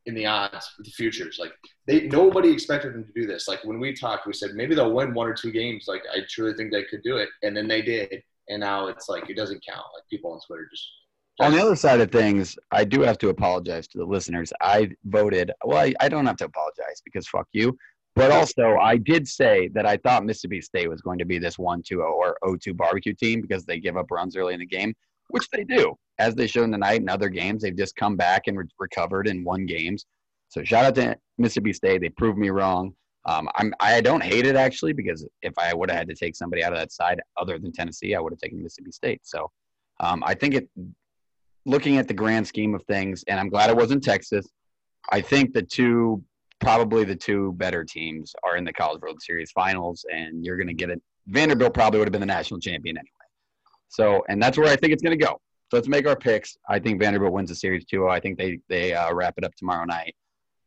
in the odds for the futures. Like, they nobody expected them to do this. Like, when we talked, we said, maybe they'll win one or two games. Like, I truly think they could do it. And then they did. And now it's like, it doesn't count. Like, people on Twitter just. On the other side of things, I do have to apologize to the listeners. I voted. Well, I, I don't have to apologize because fuck you. But also, I did say that I thought Mississippi State was going to be this one two oh or oh two barbecue team because they give up runs early in the game, which they do. As they showed tonight in other games, they've just come back and re- recovered and won games. So shout out to Mississippi State. They proved me wrong. Um, I'm, I don't hate it, actually, because if I would have had to take somebody out of that side other than Tennessee, I would have taken Mississippi State. So um, I think it, looking at the grand scheme of things, and I'm glad it wasn't Texas, I think the two – probably the two better teams are in the College World Series finals, and you're going to get it. Vanderbilt probably would have been the national champion anyway. So, and that's where I think it's going to go. So let's make our picks. I think Vanderbilt wins the series two oh. I think they, they uh, wrap it up tomorrow night.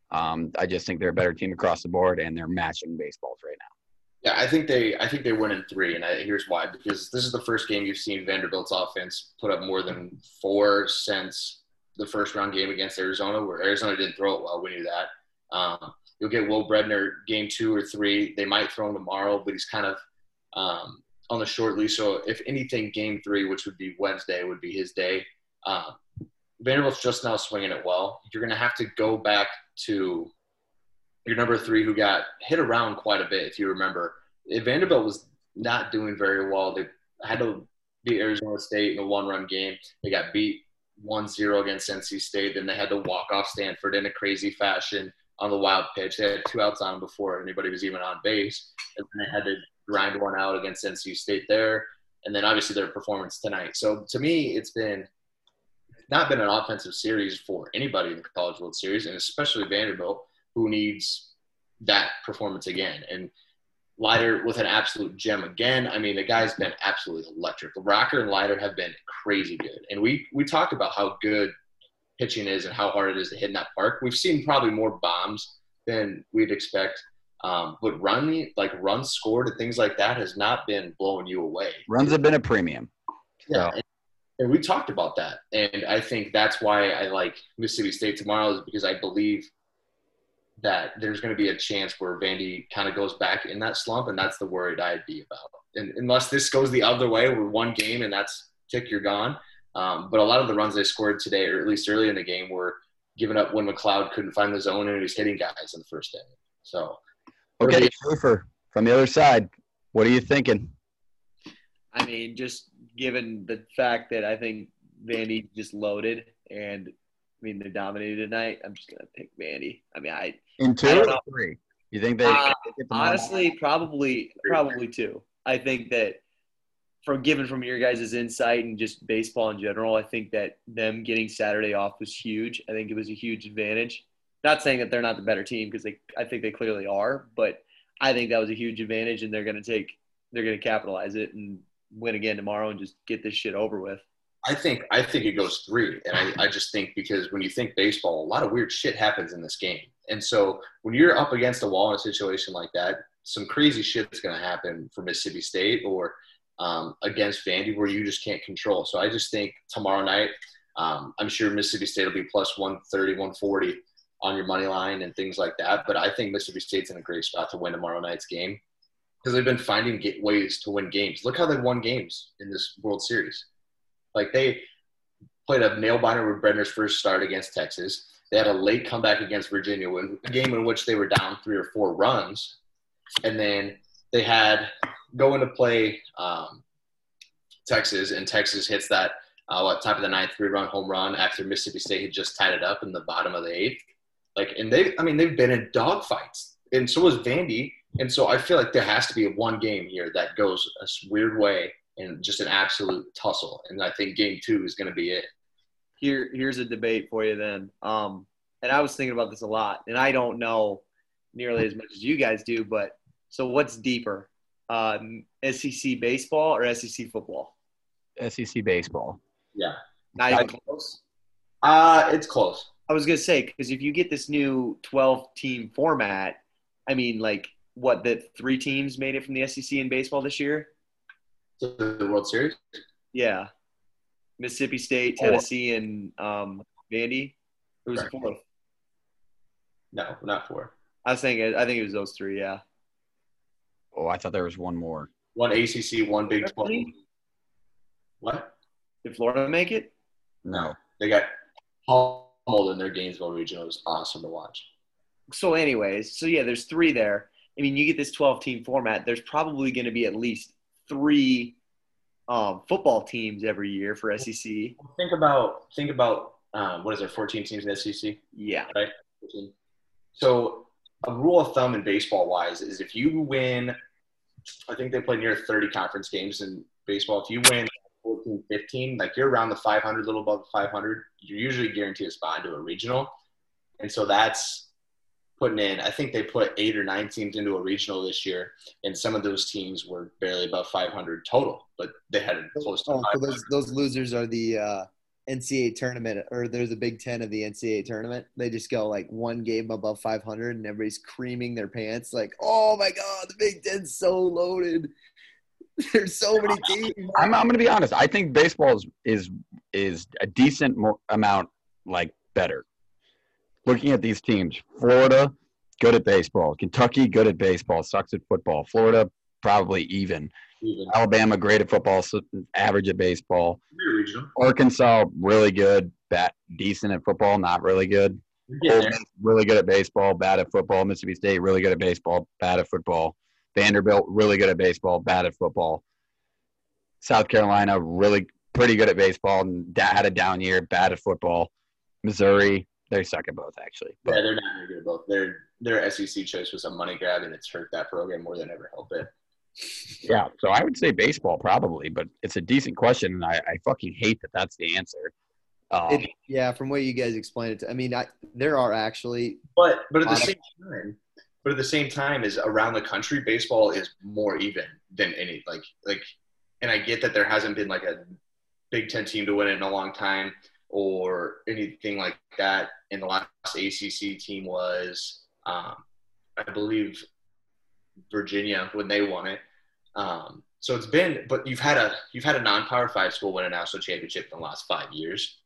Um, I just think they're a better team across the board, and they're matching baseballs right now. Yeah, I think they I think they win in three, and I, here's why. Because this is the first game you've seen Vanderbilt's offense put up more than four since the first round game against Arizona, where Arizona didn't throw it well. We knew that. Um, you'll get Will Bredner game two or three. They might throw him tomorrow, but he's kind of um, on the short leash. So if anything, game three, which would be Wednesday, would be his day. Uh, Vanderbilt's just now swinging it well. You're going to have to go back to your number three who got hit around quite a bit, if you remember. If Vanderbilt was not doing very well. They had to beat Arizona State in a one-run game. They got beat one zero against N C State. Then they had to walk off Stanford in a crazy fashion on the wild pitch. They had two outs on before anybody was even on base. And then they had to grind one out against N C State there. And then obviously their performance tonight. So to me, it's been not been an offensive series for anybody in the College World Series, and especially Vanderbilt, who needs that performance again. And Leiter with an absolute gem again. I mean, the guy's been absolutely electric. Rocker and Leiter have been crazy good. And we, we talked about how good pitching is and how hard it is to hit in that park. We've seen probably more bombs than we'd expect. Um, but run, like runs scored and things like that has not been blowing you away. Runs have been a premium. Yeah. So. And we talked about that. And I think that's why I like Mississippi State tomorrow, is because I believe that there's going to be a chance where Vandy kind of goes back in that slump, and that's the worried I'd be about. And unless this goes the other way, we're one game and that's tick, you're gone. Um, but a lot of the runs they scored today, or at least early in the game, were given up when McLeod couldn't find the zone and he was hitting guys in the first inning. So, okay, Schaefer, from the other side, what are you thinking? I mean, just given the fact that I think Vandy just loaded, and I mean they dominated tonight, I'm just gonna pick Vandy. I mean, I in two I or three. You think they uh, honestly out? probably probably two. I think that from given from your guys' insight and just baseball in general, I think that them getting Saturday off was huge. I think it was a huge advantage. Not saying that they're not the better team, because they I think they clearly are, but I think that was a huge advantage, and they're gonna take they're gonna capitalize it and win again tomorrow and just get this shit over with. I think I think it goes three. And I, I just think, because when you think baseball, a lot of weird shit happens in this game. And so when you're up against a wall in a situation like that, some crazy shit's going to happen for Mississippi State or um, against Vandy where you just can't control. So I just think tomorrow night, um, I'm sure Mississippi State will be plus one thirty, one forty on your money line and things like that. But I think Mississippi State's in a great spot to win tomorrow night's game, because they've been finding get ways to win games. Look how they won games in this World Series. Like, they played a nail-biter with Brenner's first start against Texas. They had a late comeback against Virginia, a game in which they were down three or four runs. And then they had going to play um, Texas, and Texas hits that uh, what, top of the ninth three-run home run after Mississippi State had just tied it up in the bottom of the eighth. Like, and they, I mean, they've been in dogfights, and so was Vandy. And so I feel like there has to be one game here that goes a weird way and just an absolute tussle. And I think game two is going to be it. Here, here's a debate for you then. Um, and I was thinking about this a lot, and I don't know nearly as much as you guys do, but so what's deeper, um, S E C baseball or S E C football? S E C baseball. Yeah. Not even close? Uh, it's close. I was going to say, because if you get this new twelve-team format, I mean, like, what, the three teams made it from the S E C in baseball this year? The World Series? Yeah. Mississippi State, Tennessee, and um, Vandy. It was fourth. No, not four. I was thinking, I think it was those three, yeah. Oh, I thought there was one more. One A C C, one Big twelve. What? Did Florida make it? No. They got hauled in their Gainesville region. It was awesome to watch. So anyways, so yeah, there's three there. I mean, you get this twelve-team format, there's probably going to be at least three um, football teams every year for S E C. Think about – think about um, what is there, fourteen teams in the S E C? Yeah. Right? So a rule of thumb in baseball-wise is if you win – I think they play near thirty conference games in baseball. If you win fourteen, fifteen, like you're around the five hundred, a little above five hundred, you're usually guaranteed a spot into a regional. And so that's – putting in, I think they put eight or nine teams into a regional this year, and some of those teams were barely above five hundred total, but they had it close to oh, so those, those losers are the uh, N C double A tournament, or there's a Big Ten of the N C double A tournament. They just go like one game above five hundred, and everybody's creaming their pants like, oh my God, the Big Ten's so loaded. There's so many teams. I'm, I'm going to be honest. I think baseball is, is, is a decent mo- amount like better. Looking at these teams, Florida, good at baseball. Kentucky, good at baseball. Sucks at football. Florida, probably even. even. Alabama, great at football, so average at baseball. Arkansas, really good, bat, decent at football, not really good. Yeah. Really good at baseball, bad at football. Mississippi State, really good at baseball, bad at football. Vanderbilt, really good at baseball, bad at football. South Carolina, really pretty good at baseball, and had a down year, bad at football. Missouri, they suck at both, actually. But. Yeah, they're not very good at both. Their their S E C choice was a money grab, and it's hurt that program more than ever helped it. Yeah, so I would say baseball probably, but it's a decent question, and I, I fucking hate that that's the answer. Um, it, yeah, from what you guys explained it to, I mean, I, there are actually. But but at the same of- time, but at the same time, is around the country, baseball is more even than any like like, and I get that there hasn't been like a Big Ten team to win it in a long time, or anything like that. And the last A C C team was, um, I believe, Virginia when they won it. Um, So it's been, but you've had a you've had a non-power five school win a national championship in the last five years.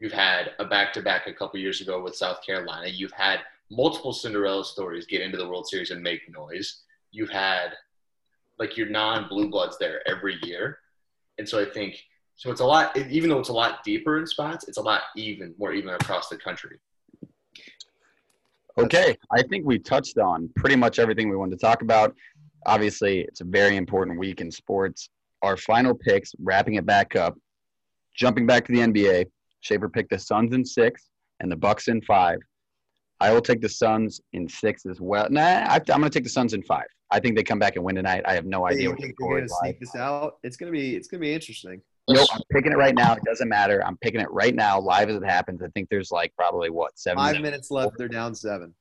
You've had a back-to-back a couple years ago with South Carolina. You've had multiple Cinderella stories get into the World Series and make noise. You've had like your non-blue bloods there every year, and so I think so. It's a lot, even though it's a lot deeper in spots. It's a lot even more even across the country. Okay, I think we touched on pretty much everything we wanted to talk about. Obviously, it's a very important week in sports. Our final picks, wrapping it back up, jumping back to the N B A. Schaefer picked the Suns in six and the Bucks in five. I will take the Suns in six as well. Nah, I, I'm going to take the Suns in five. I think they come back and win tonight. I have no idea hey, what the score is. Sneak this out. It's going to be. It's going to be interesting. No, I'm picking it right now. It doesn't matter. I'm picking it right now, live as it happens. I think there's like probably what seven. Five minutes left. They're down seven.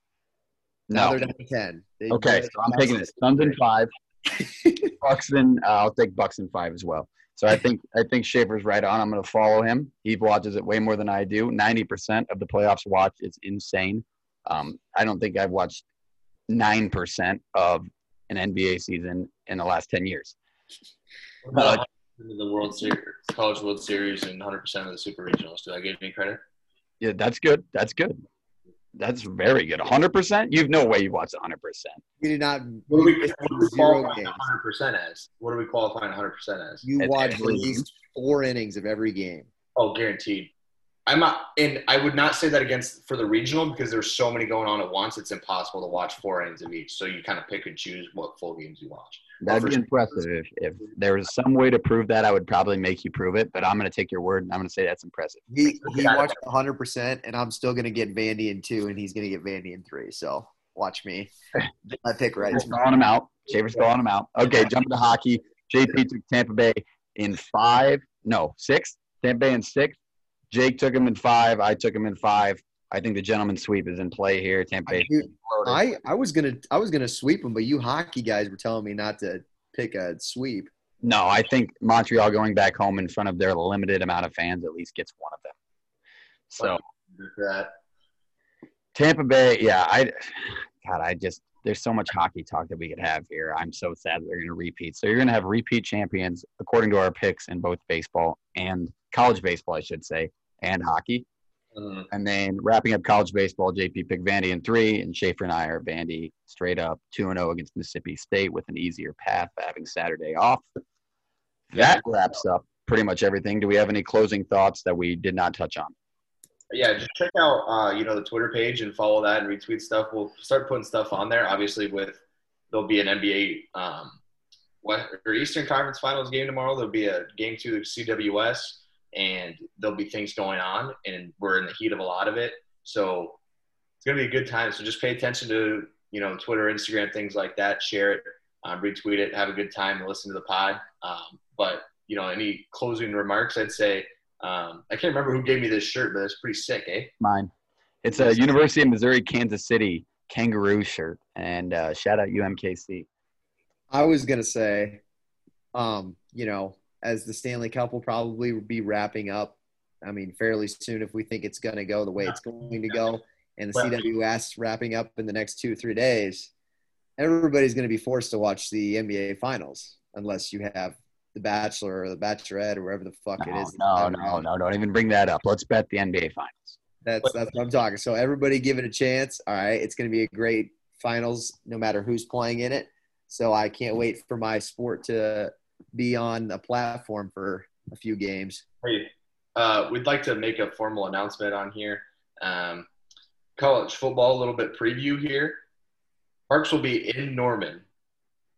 No, now they're down ten. They okay, so I'm picking it. Suns in five. Bucks in. Uh, I'll take Bucks in five as well. So I think I think Schaefer's right on. I'm going to follow him. He watches it way more than I do. ninety percent of the playoffs watched. It's insane. Um, I don't think I've watched nine percent of an N B A season in the last ten years. Uh, the World Series, College World Series, and one hundred percent of the Super Regionals. Do I give any credit? Yeah, that's good. That's good. That's very good. one hundred percent? You've no way you watched one hundred percent. You did not. What are we, what we qualifying one hundred percent as? What are we qualifying one hundred percent as? You watched at least four innings of every game. Oh, guaranteed. I'm not, and I would not say that against for the regional because there's so many going on at once. It's impossible to watch four innings of each. So you kind of pick and choose what full games you watch. That'd be impressive. If, if there was some way to prove that, I would probably make you prove it. But I'm going to take your word and I'm going to say that's impressive. He, he watched one hundred percent, and I'm still going to get Vandy in two, and he's going to get Vandy in three. So watch me. I pick right. Schaefer's calling him out. Schaefer's calling him out. Okay, jumping to hockey. J P took Tampa Bay in five. No, six. Tampa Bay in six. Jake took him in five. I took him in five. I think the gentleman's sweep is in play here. Tampa Bay. I, I was gonna I was gonna sweep him, but you hockey guys were telling me not to pick a sweep. No, I think Montreal going back home in front of their limited amount of fans at least gets one of them. So Tampa Bay, yeah. I God, I just there's so much hockey talk that we could have here. I'm so sad that they're gonna repeat. So you're gonna have repeat champions according to our picks in both baseball and college baseball, I should say, and hockey. Mm. And then wrapping up college baseball, J P picked Vandy in three, and Schaefer and I are Vandy straight up two and oh against Mississippi State with an easier path having Saturday off. That wraps up pretty much everything. Do we have any closing thoughts that we did not touch on? Yeah, just check out, uh, you know, the Twitter page and follow that and retweet stuff. We'll start putting stuff on there. Obviously, with there'll be an N B A um, West, or Eastern Conference Finals game tomorrow. There'll be a game two of C W S. And there'll be things going on, and we're in the heat of a lot of it. So it's going to be a good time. So just pay attention to, you know, Twitter, Instagram, things like that. Share it, um, retweet it, have a good time, and listen to the pod. Um, but, you know, any closing remarks, I'd say um, – I can't remember who gave me this shirt, but it's pretty sick, eh? Mine. It's a University of Missouri, Kansas City kangaroo shirt, and uh, shout out U M K C. I was going to say, um, you know – as the Stanley Cup will probably be wrapping up, I mean, fairly soon if we think it's going to go the way it's going to go, and the C W S wrapping up in the next two, three days, everybody's going to be forced to watch the N B A Finals unless you have The Bachelor or The Bachelorette or wherever the fuck no, it is. No, no, no, don't even bring that up. Let's bet the N B A Finals. That's, that's what I'm talking. So everybody give it a chance. All right, it's going to be a great Finals no matter who's playing in it. So I can't wait for my sport to – be on a platform for a few games. Hey, uh, we'd like to make a formal announcement on here. Um, college football, a little bit preview here. Parks will be in Norman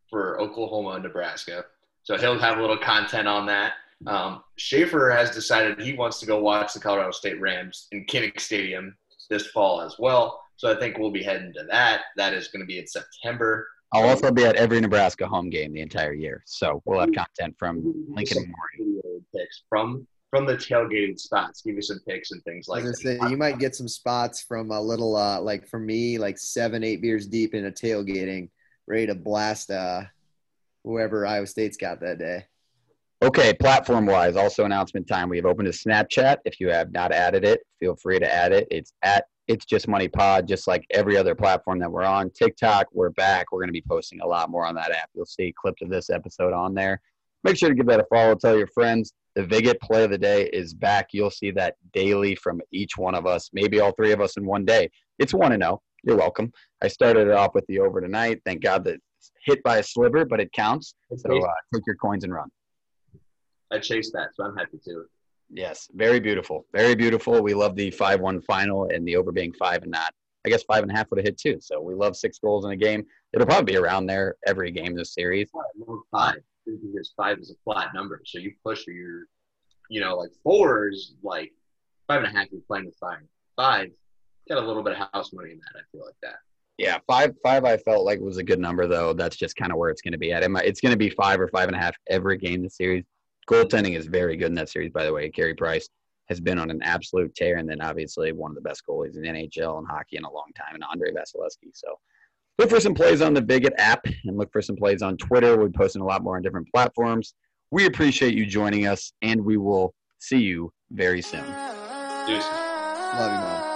for Oklahoma and Nebraska. So he'll have a little content on that. Um, Schaefer has decided he wants to go watch the Colorado State Rams in Kinnick Stadium this fall as well. So I think we'll be heading to that. That is going to be in September. I'll also be at every Nebraska home game the entire year, so we'll have content from Lincoln. Picks from from the tailgating spots. Give you some picks and things like that. Say, you might get some spots from a little, uh, like for me, like seven, eight beers deep in a tailgating, ready to blast uh, whoever Iowa State's got that day. Okay, platform-wise, also announcement time. We have opened a Snapchat. If you have not added it, feel free to add it. It's at It's Just Money Pod, just like every other platform that we're on. TikTok, we're back. We're going to be posting a lot more on that app. You'll see clips of this episode on there. Make sure to give that a follow. Tell your friends. The Vigit play of the day is back. You'll see that daily from each one of us, maybe all three of us in one day. It's one and oh. You're welcome. I started it off with the over tonight. Thank God that it's hit by a sliver, but it counts. So uh, take your coins and run. I chased that, so I'm happy to. Yes, very beautiful. Very beautiful. We love the five one final and the over being five and not. I guess five and a half would have hit two. So we love six goals in a game. It'll probably be around there every game this series. Five. Because five is a flat number. So you push for your, you know, like four is like five and a half, you're playing with five. Five, got a little bit of house money in that, I feel like that. Yeah, five, five. I felt like was a good number, though. That's just kind of where it's going to be at. It's going to be five or five and a half every game this series. Goaltending is very good in that series, by the way. Carey Price has been on an absolute tear, and then obviously one of the best goalies in the N H L and hockey in a long time, and Andrei Vasilevskiy. So look for some plays on the Vigit app and look for some plays on Twitter. We're posting a lot more on different platforms. We appreciate you joining us, and we will see you very soon. Cheers. Love you, man.